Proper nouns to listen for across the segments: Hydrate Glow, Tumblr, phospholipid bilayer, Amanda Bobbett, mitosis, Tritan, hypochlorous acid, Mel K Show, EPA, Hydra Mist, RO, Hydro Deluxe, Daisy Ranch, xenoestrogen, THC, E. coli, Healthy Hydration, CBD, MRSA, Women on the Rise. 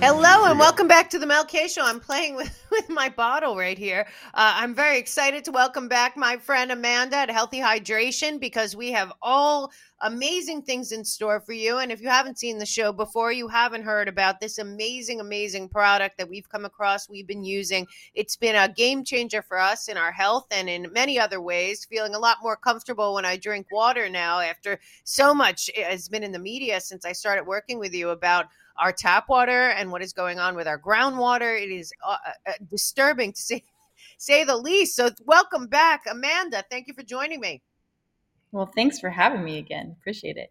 Hello and welcome back to the Mel K Show. I'm playing with my bottle right here. I'm very excited to welcome back my friend Amanda at Healthy Hydration, because we have all amazing things in store for you. And if you haven't seen the show before, you haven't heard about this amazing, amazing product that we've come across, we've been using. It's been a game changer for us in our health and in many other ways. Feeling a lot more comfortable when I drink water now after so much has been in the media since I started working with you about our tap water and what is going on with our groundwater. It is disturbing to say the least. So welcome back, Amanda. Thank you for joining me. Well, thanks for having me again. Appreciate it.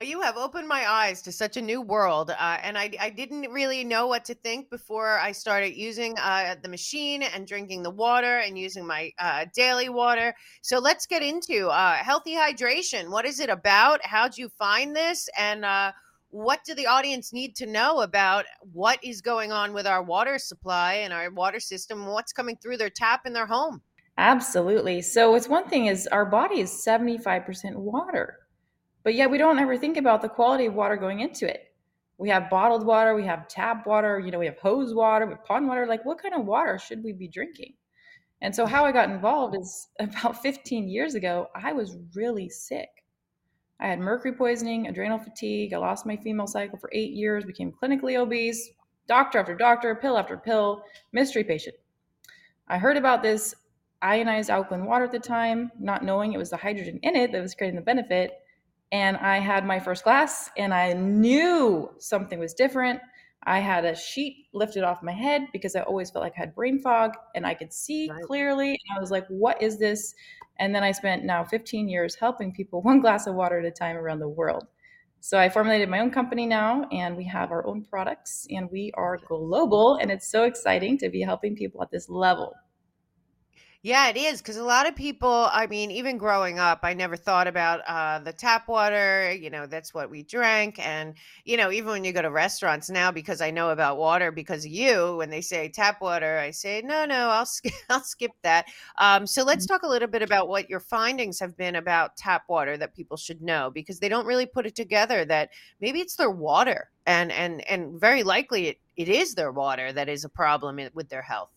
You have opened my eyes to such a new world. And I didn't really know what to think before I started using the machine and drinking the water and using my daily water. So let's get into Healthy Hydration. What is it about? How'd you find this? And what do the audience need to know about what is going on with our water supply and our water system, what's coming through their tap in their home? Absolutely. So it's one thing is our body is 75% water, but yet we don't ever think about the quality of water going into it. We have bottled water, we have tap water, we have hose water, we have pond water. Like, what kind of water should we be drinking? And so how I got involved is about 15 years ago, I was really sick. I had mercury poisoning, adrenal fatigue. I lost my female cycle for 8 years, became clinically obese, doctor after doctor, pill after pill, mystery patient. I heard about this ionized alkaline water at the time, not knowing it was the hydrogen in it that was creating the benefit. And I had my first glass and I knew something was different. I had a sheet lifted off my head because I always felt like I had brain fog and I could see clearly. And I was like, what is this? And then I spent now 15 years helping people one glass of water at a time around the world. So I formulated my own company now, and we have our own products, and we are global. And it's so exciting to be helping people at this level. Yeah, it is. Because a lot of people, even growing up, I never thought about the tap water. That's what we drank. And, even when you go to restaurants now, because I know about water, because when they say tap water, I say, no, I'll skip that. So let's talk a little bit about what your findings have been about tap water that people should know, because they don't really put it together that maybe it's their water. And very likely it is their water that is a problem with their health.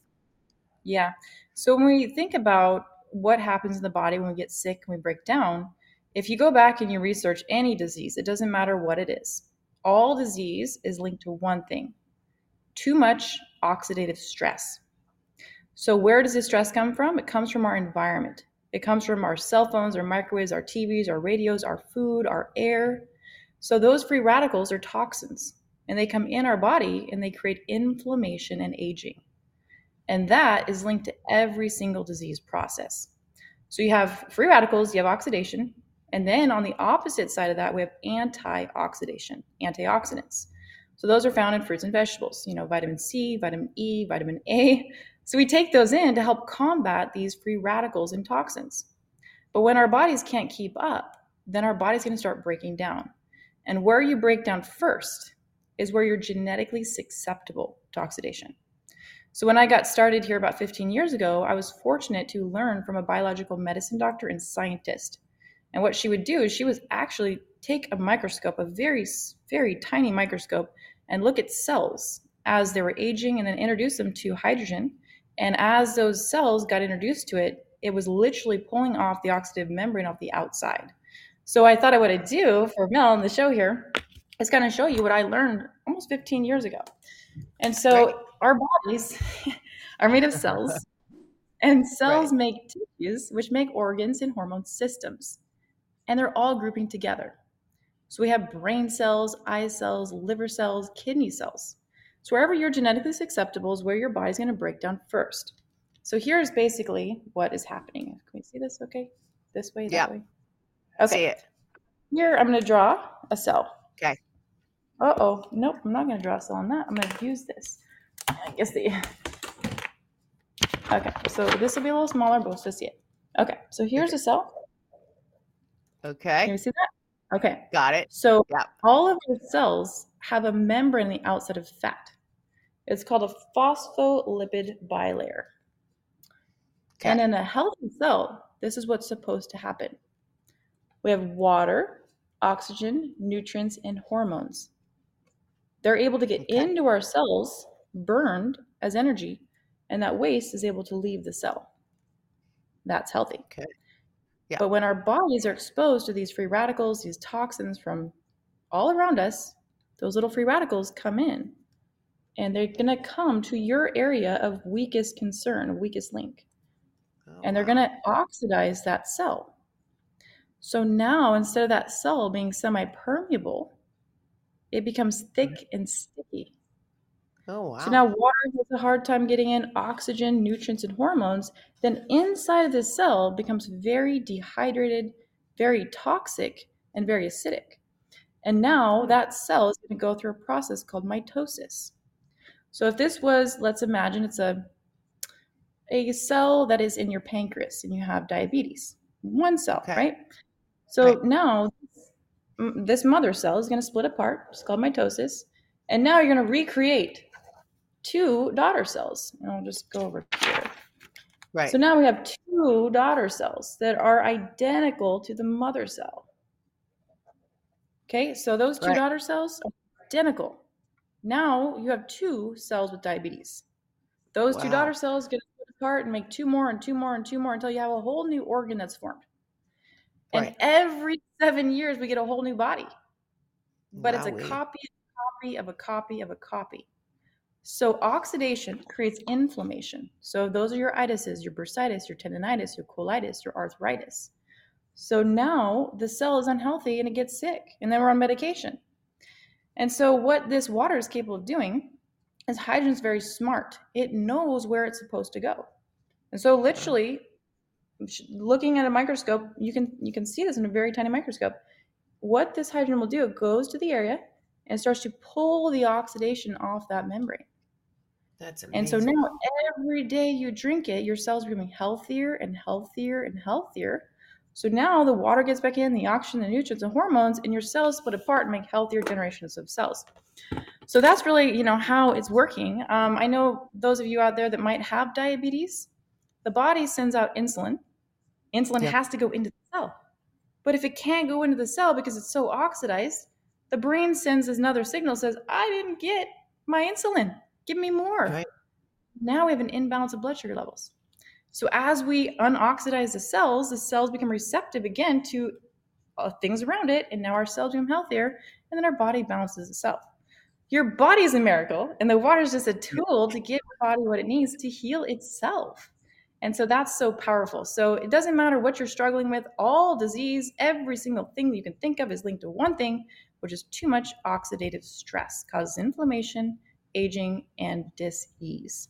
Yeah. So when we think about what happens in the body when we get sick and we break down, if you go back and you research any disease, it doesn't matter what it is. All disease is linked to one thing: too much oxidative stress. So where does this stress come from? It comes from our environment. It comes from our cell phones, our microwaves, our TVs, our radios, our food, our air. So those free radicals are toxins, and they come in our body and they create inflammation and aging. And that is linked to every single disease process. So you have free radicals, you have oxidation, and then on the opposite side of that, we have antioxidation, antioxidants. So those are found in fruits and vegetables, vitamin C, vitamin E, vitamin A. So we take those in to help combat these free radicals and toxins. But when our bodies can't keep up, then our body's going to start breaking down. And where you break down first is where you're genetically susceptible to oxidation. So when I got started here about 15 years ago, I was fortunate to learn from a biological medicine doctor and scientist. And what she would do is she would actually take a microscope, a very, very tiny microscope, and look at cells as they were aging and then introduce them to hydrogen. And as those cells got introduced to it, it was literally pulling off the oxidative membrane off the outside. So I thought I would do for Mel on the show here is kind of show you what I learned almost 15 years ago. And so Our bodies are made of cells, and cells make tissues, which make organs and hormone systems, and they're all grouping together. So we have brain cells, eye cells, liver cells, kidney cells. So wherever you're genetically susceptible is where your body's going to break down first. So here's basically what is happening. Can we see this? Okay. This way, that way. Okay. See it. Here, I'm going to draw a cell. Okay. Uh-oh. Nope. I'm not going to draw a cell on that. I'm going to use this. Okay, so this will be a little smaller, but we'll still see it. Okay, so here's a cell. Okay. Can you see that? Okay. Got it. So All of the cells have a membrane on the outside of fat. It's called a phospholipid bilayer. Okay. And in a healthy cell, this is what's supposed to happen. We have water, oxygen, nutrients, and hormones. They're able to get into our cells, burned as energy, and that waste is able to leave the cell. That's healthy. Okay. Yeah. But when our bodies are exposed to these free radicals, these toxins from all around us, those little free radicals come in, and they're going to come to your area of weakest concern, weakest link, and they're going to oxidize that cell. So now, instead of that cell being semi-permeable, it becomes thick and sticky. Oh, wow. So now water has a hard time getting in, oxygen, nutrients, and hormones. Then inside of the cell becomes very dehydrated, very toxic, and very acidic. And now that cell is going to go through a process called mitosis. So if this was, let's imagine it's a cell that is in your pancreas and you have diabetes, one cell, right? So now this mother cell is going to split apart. It's called mitosis. And now you're going to recreate two daughter cells. And I'll just go over here. Right. So now we have two daughter cells that are identical to the mother cell. Okay, so those two daughter cells are identical. Now you have two cells with diabetes. Those two daughter cells get split apart and make two more and two more and two more until you have a whole new organ that's formed. Right. And every 7 years we get a whole new body. But it's a copy of a copy of a copy. So oxidation creates inflammation. So those are your itises, your bursitis, your tendinitis, your colitis, your arthritis. So now the cell is unhealthy and it gets sick, and then we're on medication. And so what this water is capable of doing is hydrogen's very smart. It knows where it's supposed to go. And so literally looking at a microscope, you can see this in a very tiny microscope. What this hydrogen will do, it goes to the area and starts to pull the oxidation off that membrane. That's amazing. And so now every day you drink it, your cells are becoming healthier and healthier and healthier. So now the water gets back in, the oxygen, the nutrients, and hormones, and your cells split apart and make healthier generations of cells. So that's really, how it's working. I know those of you out there that might have diabetes, the body sends out insulin. Insulin has to go into the cell. But if it can't go into the cell because it's so oxidized, the brain sends another signal, says, I didn't get my insulin. Give me more. Right. Now we have an imbalance of blood sugar levels. So as we unoxidize the cells become receptive again to things around it. And now our cells become healthier. And then our body balances itself. Your body is a miracle. And the water is just a tool to give the body what it needs to heal itself. And so that's so powerful. So it doesn't matter what you're struggling with. All disease, every single thing that you can think of is linked to one thing, which is too much oxidative stress causes inflammation, aging, and dis-ease.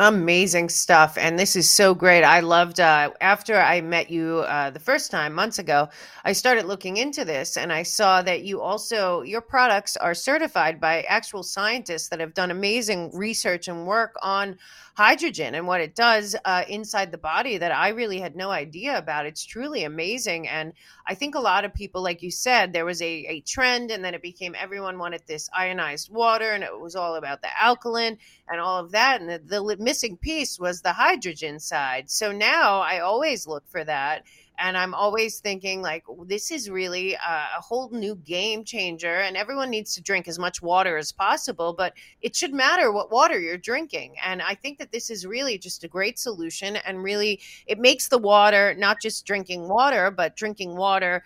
Amazing stuff. And this is so great. I loved, after I met you the first time months ago, I started looking into this and I saw that you also, your products are certified by actual scientists that have done amazing research and work on hydrogen and what it does inside the body that I really had no idea about. It's truly amazing. And I think a lot of people, like you said, there was a trend and then it became everyone wanted this ionized water and it was all about the alkaline and all of that. And the missing piece was the hydrogen side. So now I always look for that. And I'm always thinking like, this is really a whole new game changer and everyone needs to drink as much water as possible, but it should matter what water you're drinking. And I think that this is really just a great solution and really, it makes the water, not just drinking water, but drinking water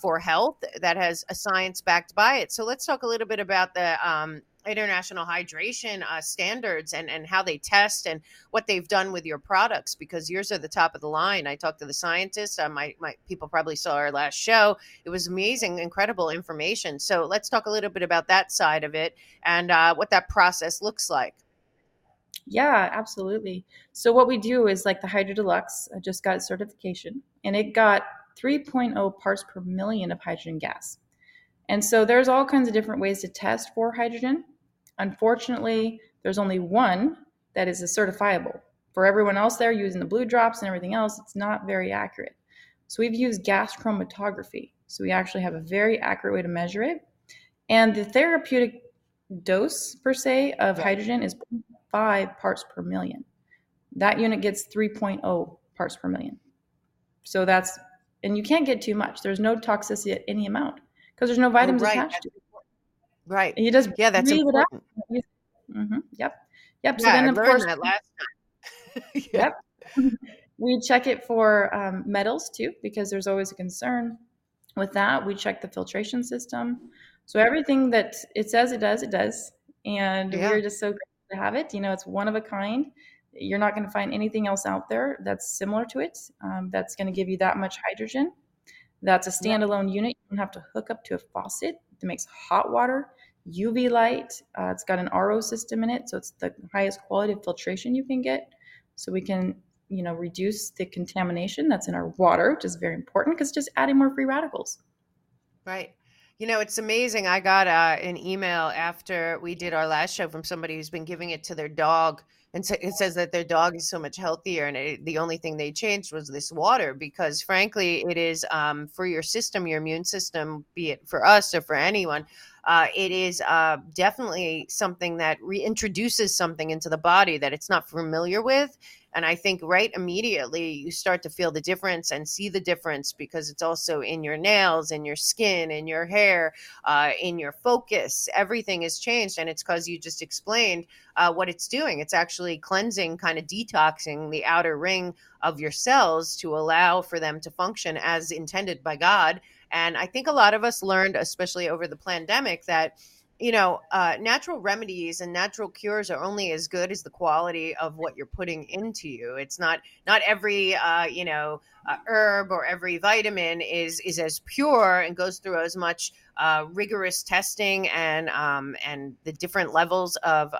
for health that has a science backed by it. So let's talk a little bit about the international hydration standards and how they test and what they've done with your products, because yours are the top of the line. I talked to the scientists. My people probably saw our last show. It was amazing, incredible information. So let's talk a little bit about that side of it and what that process looks like. Yeah, absolutely. So what we do is like the Hydro Deluxe I just got certification and it got 3.0 parts per million of hydrogen gas. And so there's all kinds of different ways to test for hydrogen. Unfortunately, there's only one that is a certifiable. For everyone else there using the blue drops and everything else, it's not very accurate. So we've used gas chromatography. So we actually have a very accurate way to measure it. And the therapeutic dose, per se, of hydrogen is 0.5 parts per million. that unit gets 3.0 parts per million. So that's, and you can't get too much. There's no toxicity at any amount because there's no vitamins attached to it. Right. And you just that's important. Mm-hmm. Yep. Yeah, so then of course that last time. Yep. We check it for metals too, because there's always a concern with that. We check the filtration system. So everything that it says it does, it does. And we're just so grateful to have it. You know, it's one of a kind. You're not going to find anything else out there that's similar to it. That's going to give you that much hydrogen. That's a standalone unit. You don't have to hook up to a faucet. It makes hot water, UV light. It's got an RO system in it. So it's the highest quality of filtration you can get. So we can, you know, reduce the contamination that's in our water, which is very important because it's just adding more free radicals. Right. You know, it's amazing. I got an email after we did our last show from somebody who's been giving it to their dog. And so it says that their dog is so much healthier. And the only thing they changed was this water, because frankly, it is for your system, your immune system, be it for us or for anyone. It is definitely something that reintroduces something into the body that it's not familiar with. And I think right immediately you start to feel the difference and see the difference, because it's also in your nails, in your skin, in your hair, in your focus. Everything has changed. And it's because you just explained what it's doing. It's actually cleansing, kind of detoxing the outer ring of your cells to allow for them to function as intended by God. And I think a lot of us learned, especially over the pandemic, that, you know, natural remedies and natural cures are only as good as the quality of what you're putting into you. It's not every, herb or every vitamin is as pure and goes through as much rigorous testing and the different levels of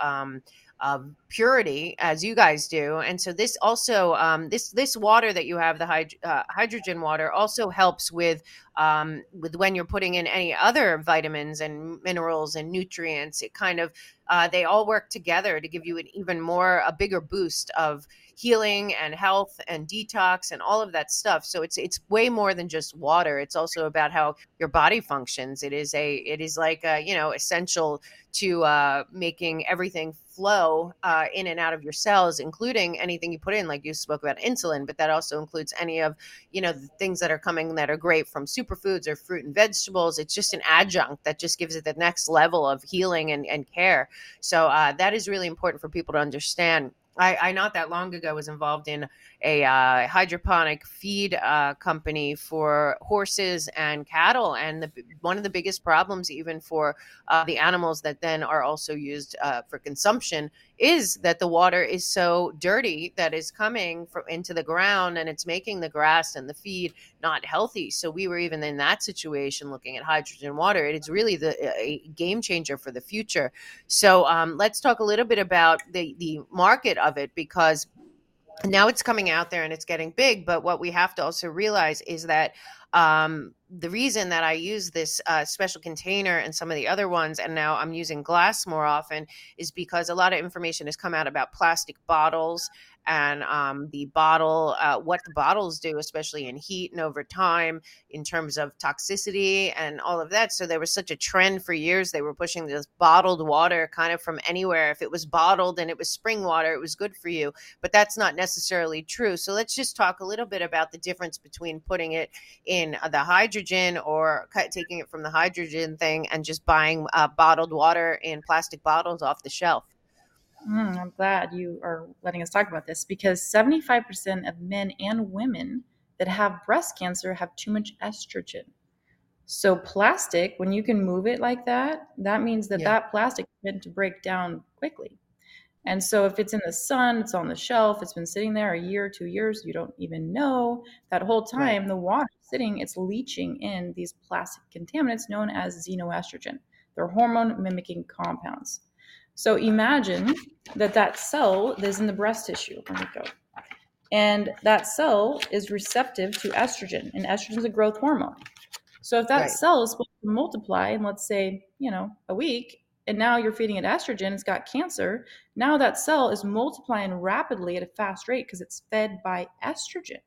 purity as you guys do. And so this also, this water that you have, the hydrogen water, also helps with when you're putting in any other vitamins and minerals and nutrients. It kind of, they all work together to give you an even more, a bigger boost of healing and health and detox and all of that stuff. So it's way more than just water. It's also about how your body functions. It is like essential to making everything flow in and out of your cells, including anything you put in, like you spoke about insulin, but that also includes any of, the things that are coming that are great from superfoods or fruit and vegetables. It's just an adjunct that just gives it the next level of healing and care. So that is really important for people to understand. I not that long ago was involved in a hydroponic feed company for horses and cattle. And one of the biggest problems, even for the animals that then are also used for consumption, is that the water is so dirty that is coming into the ground, and it's making the grass and the feed not healthy. So we were even in that situation looking at hydrogen water. It is really a game changer for the future. So let's talk a little bit about the market of it, because now it's coming out there and it's getting big. But what we have to also realize is that the reason that I use this special container and some of the other ones, and now I'm using glass more often, is because a lot of information has come out about plastic bottles and what the bottles do, especially in heat and over time, in terms of toxicity and all of that. So there was such a trend for years. They were pushing this bottled water kind of from anywhere. If it was bottled and it was spring water, it was good for you, but that's not necessarily true. So let's just talk a little bit about the difference between putting it in the hydrogen or taking it from the hydrogen thing and just buying bottled water in plastic bottles off the shelf. I'm glad you are letting us talk about this, because 75% of men and women that have breast cancer have too much estrogen. So plastic, when you can move it like that, that means that that plastic is meant to break down quickly. And so if it's in the sun, it's on the shelf, it's been sitting there a year, 2 years, you don't even know. That whole time, the water sitting, it's leaching in these plastic contaminants known as xenoestrogen. They're hormone-mimicking compounds. So imagine that cell is in the breast tissue. Let me go. And that cell is receptive to estrogen, and estrogen is a growth hormone. So if that cell is supposed to multiply in, let's say, a week, and now you're feeding it estrogen, it's got cancer, now that cell is multiplying rapidly at a fast rate because it's fed by estrogen.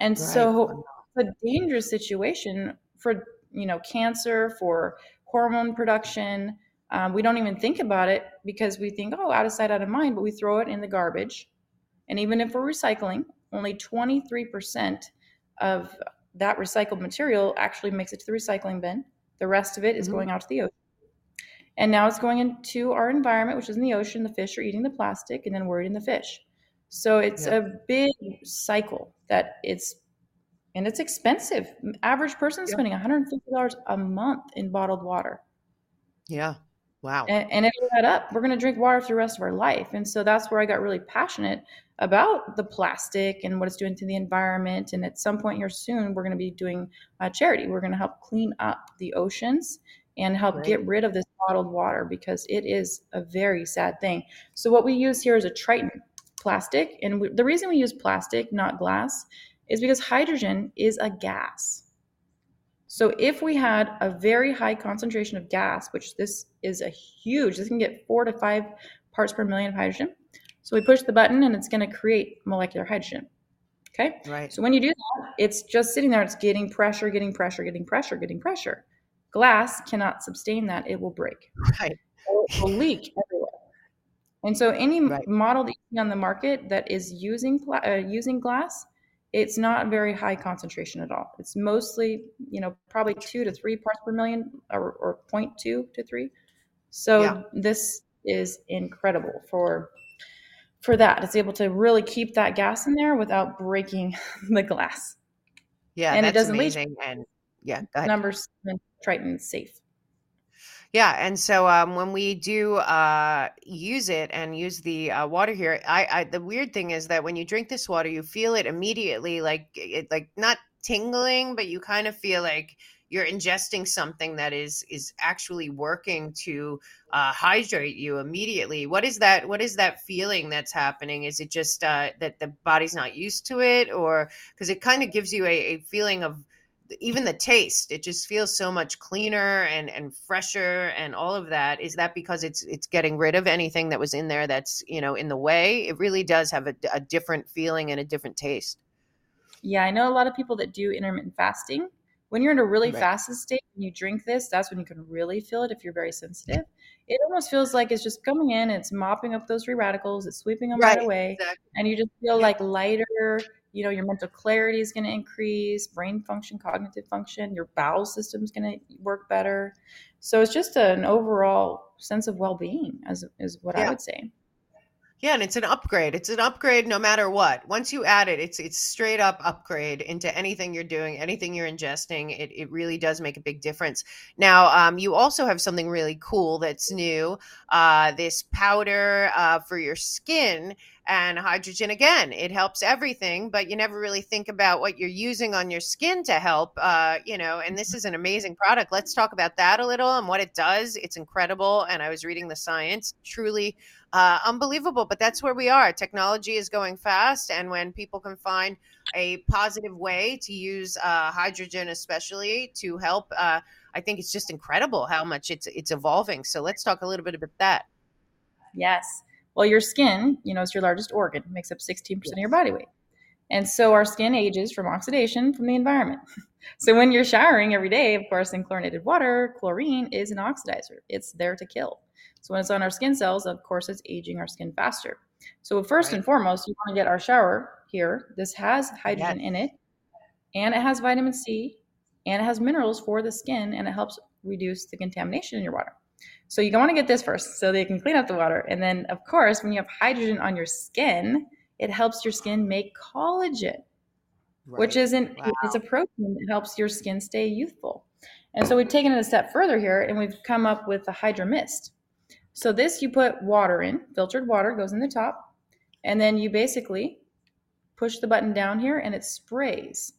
And so it's a dangerous situation for, cancer, for hormone production. We don't even think about it because we think, out of sight, out of mind, but we throw it in the garbage. And even if we're recycling, only 23% of that recycled material actually makes it to the recycling bin. The rest of it is going out to the ocean. And now it's going into our environment, which is in the ocean. The fish are eating the plastic, and then we're eating the fish. So it's a big cycle that it's, and it's expensive. Average person is spending $150 a month in bottled water. Yeah. Wow. And if we add up, we're going to drink water for the rest of our life. And so that's where I got really passionate about the plastic and what it's doing to the environment. And at some point here soon, we're going to be doing a charity. We're going to help clean up the oceans and help get rid of this bottled water, because it is a very sad thing. So what we use here is a Tritan plastic. And the reason we use plastic, not glass, is because hydrogen is a gas. So if we had a very high concentration of gas, which this is a huge, this can get 4 to 5 parts per million of hydrogen. So we push the button and it's going to create molecular hydrogen. Okay. Right. So when you do that, it's just sitting there. It's getting pressure, getting pressure, getting pressure, getting pressure. Glass cannot sustain that. It will break. Right. Or it will leak everywhere. And so any model that you see on the market that is using using glass, it's not very high concentration at all. It's mostly, you know, probably 2 to 3 parts per million, or 0.2 to 3. So this is incredible for that. It's able to really keep that gas in there without breaking the glass. Yeah, and that's it doesn't amazing. Leak. And number 7, Tritan safe. Yeah. And so when we do use it and use the water here, I the weird thing is that when you drink this water, you feel it immediately, like not tingling, but you kind of feel like you're ingesting something that is actually working to hydrate you immediately. What is that? What is that feeling that's happening? Is it just that the body's not used to it, or because it kind of gives you a feeling of, even the taste, it just feels so much cleaner and fresher and all of that. Is that because it's getting rid of anything that was in there that's, you know, in the way? It really does have a different feeling and a different taste. Yeah, I know a lot of people that do intermittent fasting. When you're in a really fasted state and you drink this, that's when you can really feel it if you're very sensitive. It almost feels like it's just coming in, it's mopping up those free radicals, it's sweeping them right away. Exactly. And you just feel like lighter. You know, your mental clarity is going to increase, brain function, cognitive function, your bowel system is going to work better. So it's just an overall sense of well-being is what I would say. Yeah. And it's an upgrade. It's an upgrade no matter what. Once you add it, it's straight up upgrade into anything you're doing, anything you're ingesting. It really does make a big difference. Now, you also have something really cool that's new, this powder for your skin. And hydrogen, again, it helps everything, but you never really think about what you're using on your skin to help, you know, and this is an amazing product. Let's talk about that a little and what it does. It's incredible. And I was reading the science, truly unbelievable, but that's where we are. Technology is going fast. And when people can find a positive way to use hydrogen, especially to help, I think it's just incredible how much it's evolving. So let's talk a little bit about that. Yes. Well, your skin, you know, it's your largest organ. It makes up 16% of your body weight. And so our skin ages from oxidation from the environment. So when you're showering every day, of course, in chlorinated water, chlorine is an oxidizer. It's there to kill. So when it's on our skin cells, of course, it's aging our skin faster. So first and foremost, you want to get our shower here. This has hydrogen in it, and it has vitamin C, and it has minerals for the skin, and it helps reduce the contamination in your water. So you want to get this first so they can clean up the water. And then, of course, when you have hydrogen on your skin, it helps your skin make collagen, which isn't, it's a protein that helps your skin stay youthful. And so we've taken it a step further here, and we've come up with the Hydra Mist. So this, you put water in, filtered water goes in the top, and then you basically push the button down here and it sprays.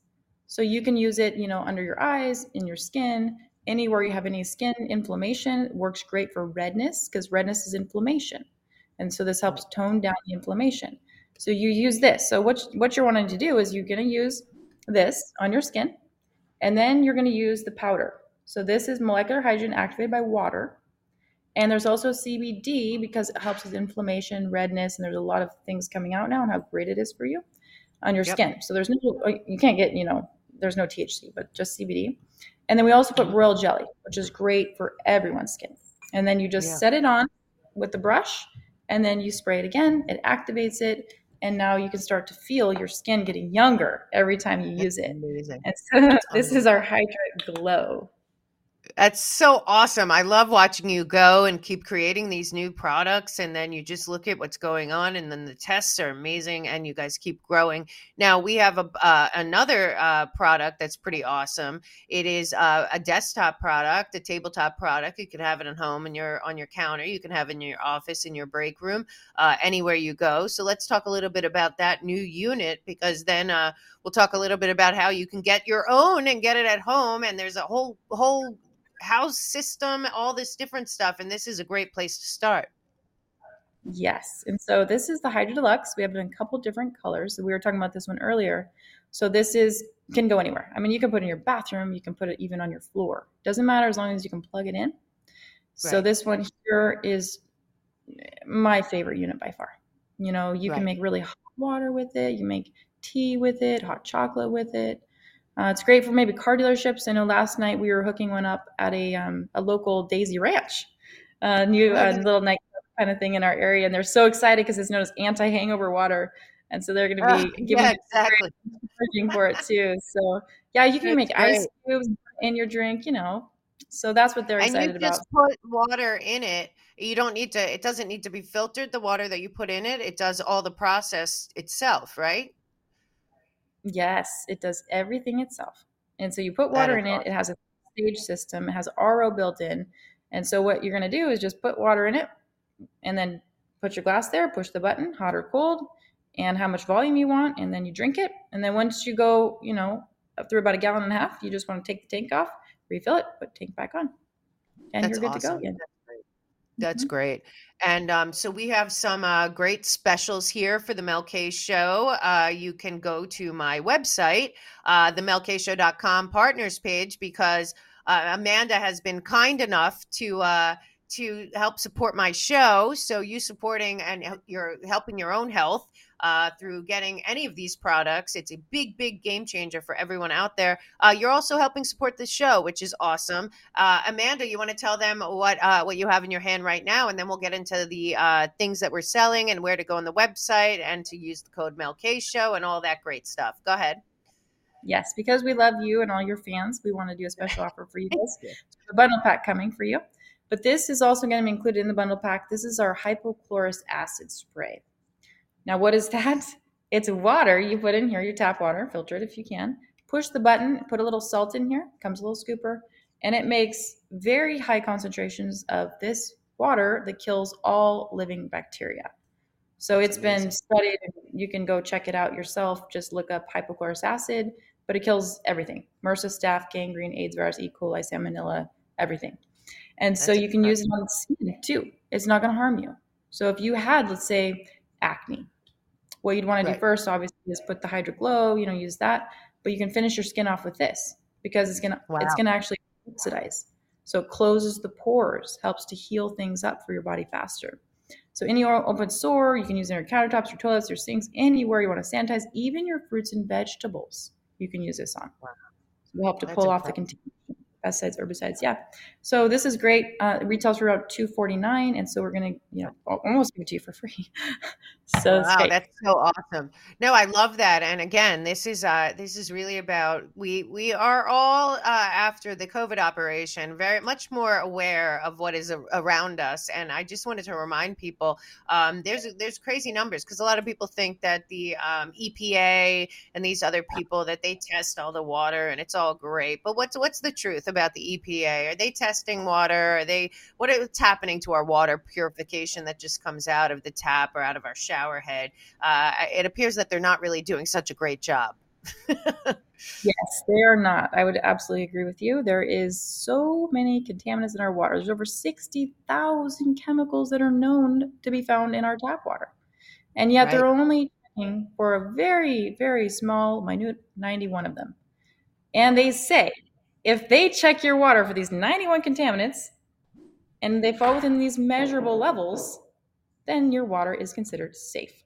So you can use it, you know, under your eyes, in your skin. Anywhere you have any skin inflammation, works great for redness, because redness is inflammation. And so this helps tone down the inflammation. So you use this. So what you're wanting to do is you're going to use this on your skin, and then you're going to use the powder. So this is molecular hydrogen activated by water. And there's also CBD because it helps with inflammation, redness, and there's a lot of things coming out now on how great it is for you on your skin. So there's no, you can't get, you know, there's no THC, but just CBD. And then we also put royal jelly, which is great for everyone's skin. And then you just set it on with the brush, and then you spray it again. It activates it. And now you can start to feel your skin getting younger every time you use it. Amazing. And so this is our Hydrate Glow. That's so awesome. I love watching you go and keep creating these new products. And then you just look at what's going on. And then the tests are amazing. And you guys keep growing. Now we have another product that's pretty awesome. It is a desktop product, a tabletop product. You can have it at home and on your counter. You can have it in your office, in your break room, anywhere you go. So let's talk a little bit about that new unit, because then we'll talk a little bit about how you can get your own and get it at home. And there's a whole house system, all this different stuff. And this is a great place to start. Yes. And so this is the Hydro Deluxe. We have it in a couple different colors. We were talking about this one earlier. So this can go anywhere. I mean, you can put it in your bathroom. You can put it even on your floor. Doesn't matter as long as you can plug it in. Right. So this one here is my favorite unit by far. You know, you can make really hot water with it. You make tea with it, hot chocolate with it. It's great for maybe car dealerships. I know last night we were hooking one up at a local Daisy Ranch, new little night kind of thing in our area. And they're so excited because it's known as anti-hangover water. And so they're going to be giving charging for it too. So yeah, you can make ice cubes in your drink, you know. So that's what they're excited about. And you just put water in it. You don't need to, it doesn't need to be filtered. The water that you put in it, it does all the process itself, right? Yes, it does everything itself. And so you put water in it. It has a stage system. It has RO built in. And so what you're going to do is just put water in it and then put your glass there, push the button, hot or cold, and how much volume you want. And then you drink it. And then once you go, you know, up through about 1.5 gallons, you just want to take the tank off, refill it, put the tank back on. And you're good to go again. That's great. And so we have some great specials here for the Mel K Show. You can go to my website, the melkshow.com partners page, because Amanda has been kind enough to help support my show. So you supporting and you're helping your own health through getting any of these products. It's a big, big game changer for everyone out there. You're also helping support the show, which is awesome. Amanda, you want to tell them what you have in your hand right now, and then we'll get into the things that we're selling and where to go on the website and to use the code Mel K Show and all that great stuff. Go ahead. Yes, because we love you and all your fans, we want to do a special offer for you guys. The bundle pack coming for you. But this is also going to be included in the bundle pack. This is our hypochlorous acid spray. Now, what is that? It's water you put in here, your tap water, filter it if you can. Push the button, put a little salt in here, comes a little scooper, and it makes very high concentrations of this water that kills all living bacteria. So it's been studied. You can go check it out yourself. Just look up hypochlorous acid, but it kills everything. MRSA, staph, gangrene, AIDS virus, E. coli, salmonella, everything. And so you can use it on the skin too. It's not going to harm you. So if you had, let's say, acne, what you'd want to do first, obviously, is put the Hydra Glow, you know, use that. But you can finish your skin off with this because it's going to actually oxidize. So it closes the pores, helps to heal things up for your body faster. So any open sore, you can use it on your countertops, your toilets, your sinks, anywhere you want to sanitize, even your fruits and vegetables, you can use this on. Wow. So it'll help to pull off the contamination. Pesticides, herbicides. Yeah. So this is great. It retails for about $249. And so we're going to, you know, almost give it to you for free. So wow, that's so awesome. No, I love that. And again, this is really about, we are all after the COVID operation, very much more aware of what is around us. And I just wanted to remind people, there's crazy numbers, because a lot of people think that the EPA and these other people, that they test all the water and it's all great. But what's the truth about the EPA? Are they testing water? What's happening to our water purification that just comes out of the tap or out of our shower head? It appears that they're not really doing such a great job. Yes, they are not. I would absolutely agree with you. There is so many contaminants in our water. There's over 60,000 chemicals that are known to be found in our tap water. And yet they're only checking for a very, very small, minute 91 of them. And they say, if they check your water for these 91 contaminants and they fall within these measurable levels, then your water is considered safe.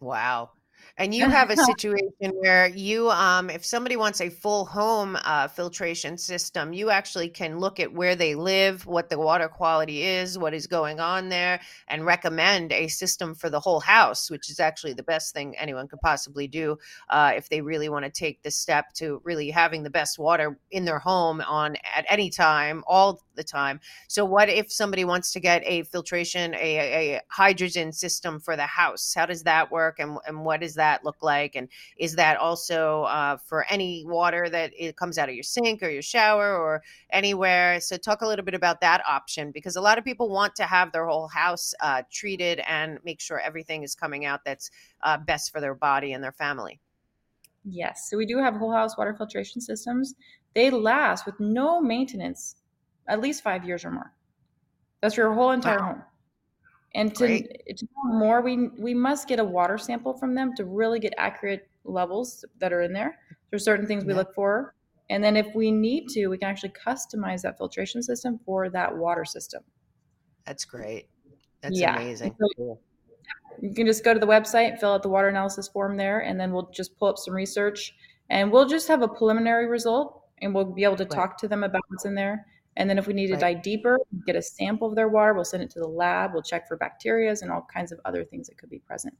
Wow. And you have a situation where you, if somebody wants a full home filtration system, you actually can look at where they live, what the water quality is, what is going on there, and recommend a system for the whole house, which is actually the best thing anyone could possibly do if they really want to take the step to really having the best water in their home on at any time, all the time. So what if somebody wants to get a filtration, a hydrogen system for the house? How does that work? And what is that look like? And is that also for any water that it comes out of your sink or your shower or anywhere? So talk a little bit about that option, because a lot of people want to have their whole house treated and make sure everything is coming out that's best for their body and their family. Yes. So we do have whole house water filtration systems. They last with no maintenance at least 5 years or more. That's your whole entire home. And to know more, we must get a water sample from them to really get accurate levels that are in there. There's certain things we look for. And then if we need to, we can actually customize that filtration system for that water system. That's great. That's amazing. So you can just go to the website, fill out the water analysis form there, and then we'll just pull up some research. And we'll just have a preliminary result, and we'll be able to talk to them about what's in there. And then if we need to dive deeper, get a sample of their water, we'll send it to the lab, we'll check for bacteria and all kinds of other things that could be present.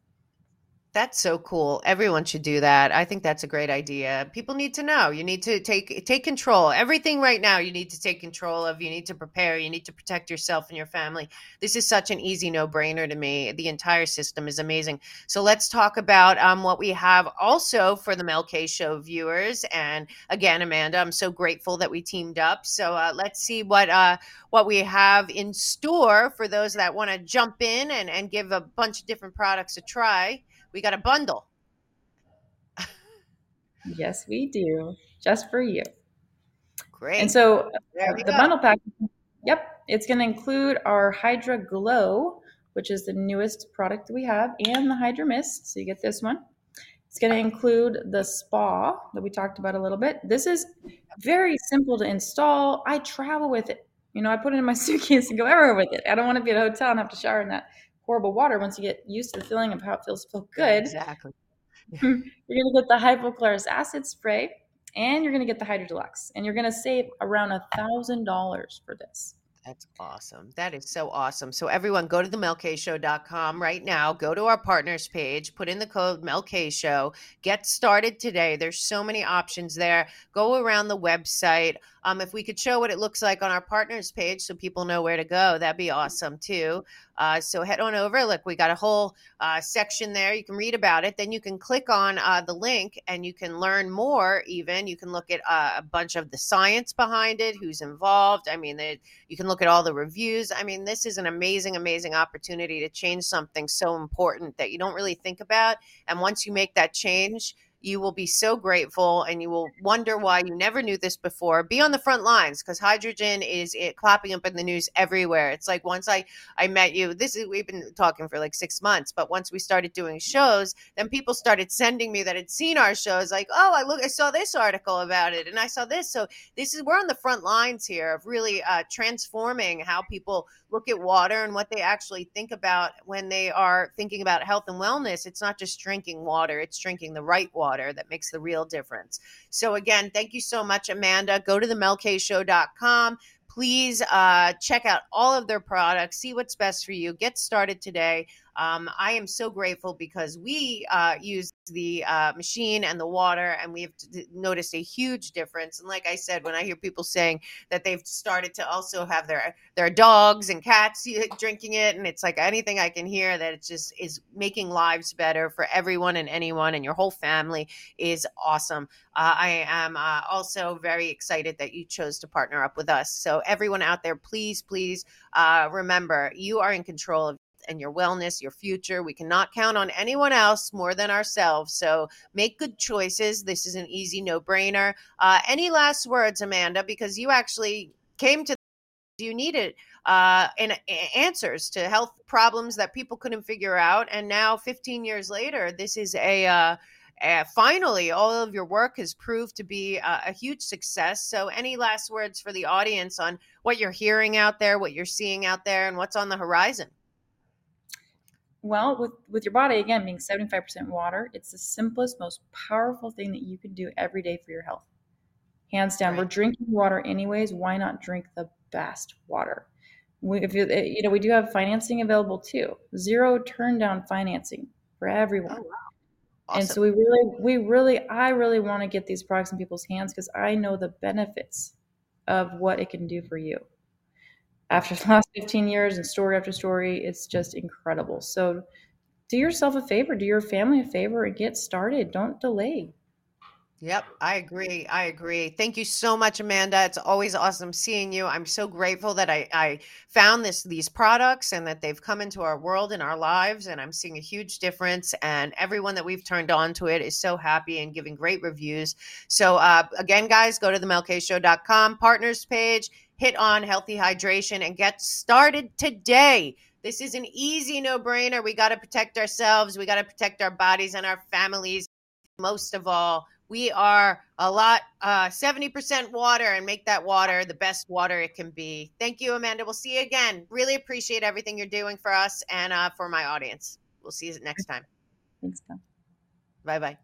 That's so cool. Everyone should do that. I think that's a great idea. People need to know. You need to take control. Everything right now you need to take control of. You need to prepare. You need to protect yourself and your family. This is such an easy no-brainer to me. The entire system is amazing. So let's talk about what we have also for the Mel K Show viewers. And again, Amanda, I'm so grateful that we teamed up. So let's see what we have in store for those that want to jump in and give a bunch of different products a try. We got a bundle. Yes, we do. Just for you. Great. And so the bundle pack, it's going to include our Hydra Glow, which is the newest product that we have, and the Hydra Mist. So you get this one. It's going to include the spa that we talked about a little bit. This is very simple to install. I travel with it. You know, I put it in my suitcase and go everywhere with it. I don't want to be at a hotel and have to shower in that horrible water. Once you get used to the feeling of how it feels to feel good, exactly. You're going to get the hypochlorous acid spray, and you're going to get the Hydro Deluxe, and you're going to save around $1,000 for this. That's awesome. That is so awesome. So everyone go to the melkshow.com right now, go to our partners page, put in the code melkshow, get started today. There's so many options there. Go around the website. If we could show what it looks like on our partners page so people know where to go, that'd be awesome too. So head on over. Look, we got a whole section there. You can read about it. Then you can click on the link and you can learn more even. You can look at a bunch of the science behind it, who's involved. I mean, you can look at all the reviews. I mean, this is an amazing, amazing opportunity to change something so important that you don't really think about. And once you make that change, you will be so grateful and you will wonder why you never knew this before. Be on the front lines, because hydrogen is popping up in the news everywhere. It's like once I met you, we've been talking for like 6 months, but once we started doing shows, then people started sending me that had seen our shows like, oh, I saw this article about it and I saw this. So we're on the front lines here of really transforming how people look at water and what they actually think about when they are thinking about health and wellness. It's not just drinking water, it's drinking the right water. That makes the real difference. So again, thank you so much, Amanda. Go to themelkshow.com. Please check out all of their products. See what's best for you. Get started today. I am so grateful because we used the machine and the water, and we have noticed a huge difference. And like I said, when I hear people saying that they've started to also have their dogs and cats drinking it, and it's like anything I can hear that it just is making lives better for everyone and anyone, and your whole family is awesome. I am also very excited that you chose to partner up with us. So everyone out there, please, please remember you are in control of and your wellness, your future. We cannot count on anyone else more than ourselves. So make good choices. This is an easy no-brainer. Any last words, Amanda, because you actually came to you needed and answers to health problems that people couldn't figure out. And now 15 years later, this is finally, all of your work has proved to be a huge success. So any last words for the audience on what you're hearing out there, what you're seeing out there, and what's on the horizon? Well, with your body, again, being 75% water, it's the simplest, most powerful thing that you can do every day for your health. Hands down, right. We're drinking water anyways. Why not drink the best water? We do have financing available too. 0 turn down financing for everyone. Oh, wow. Awesome. And so I really want to get these products in people's hands because I know the benefits of what it can do for you. After the last 15 years and story after story, it's just incredible. So do yourself a favor, do your family a favor, and get started. Don't delay. Yep, I agree. Thank you so much, Amanda. It's always awesome seeing you. I'm so grateful that I found these products and that they've come into our world and our lives, and I'm seeing a huge difference, and everyone that we've turned on to it is so happy and giving great reviews. So again, guys, go to the melkshow.com partners page, hit on Healthy Hydration, and get started today. This is an easy no-brainer. We got to protect ourselves. We got to protect our bodies and our families. Most of all, we are 70% water, and make that water the best water it can be. Thank you, Amanda. We'll see you again. Really appreciate everything you're doing for us and for my audience. We'll see you next time. Thanks, Tom. Bye-bye.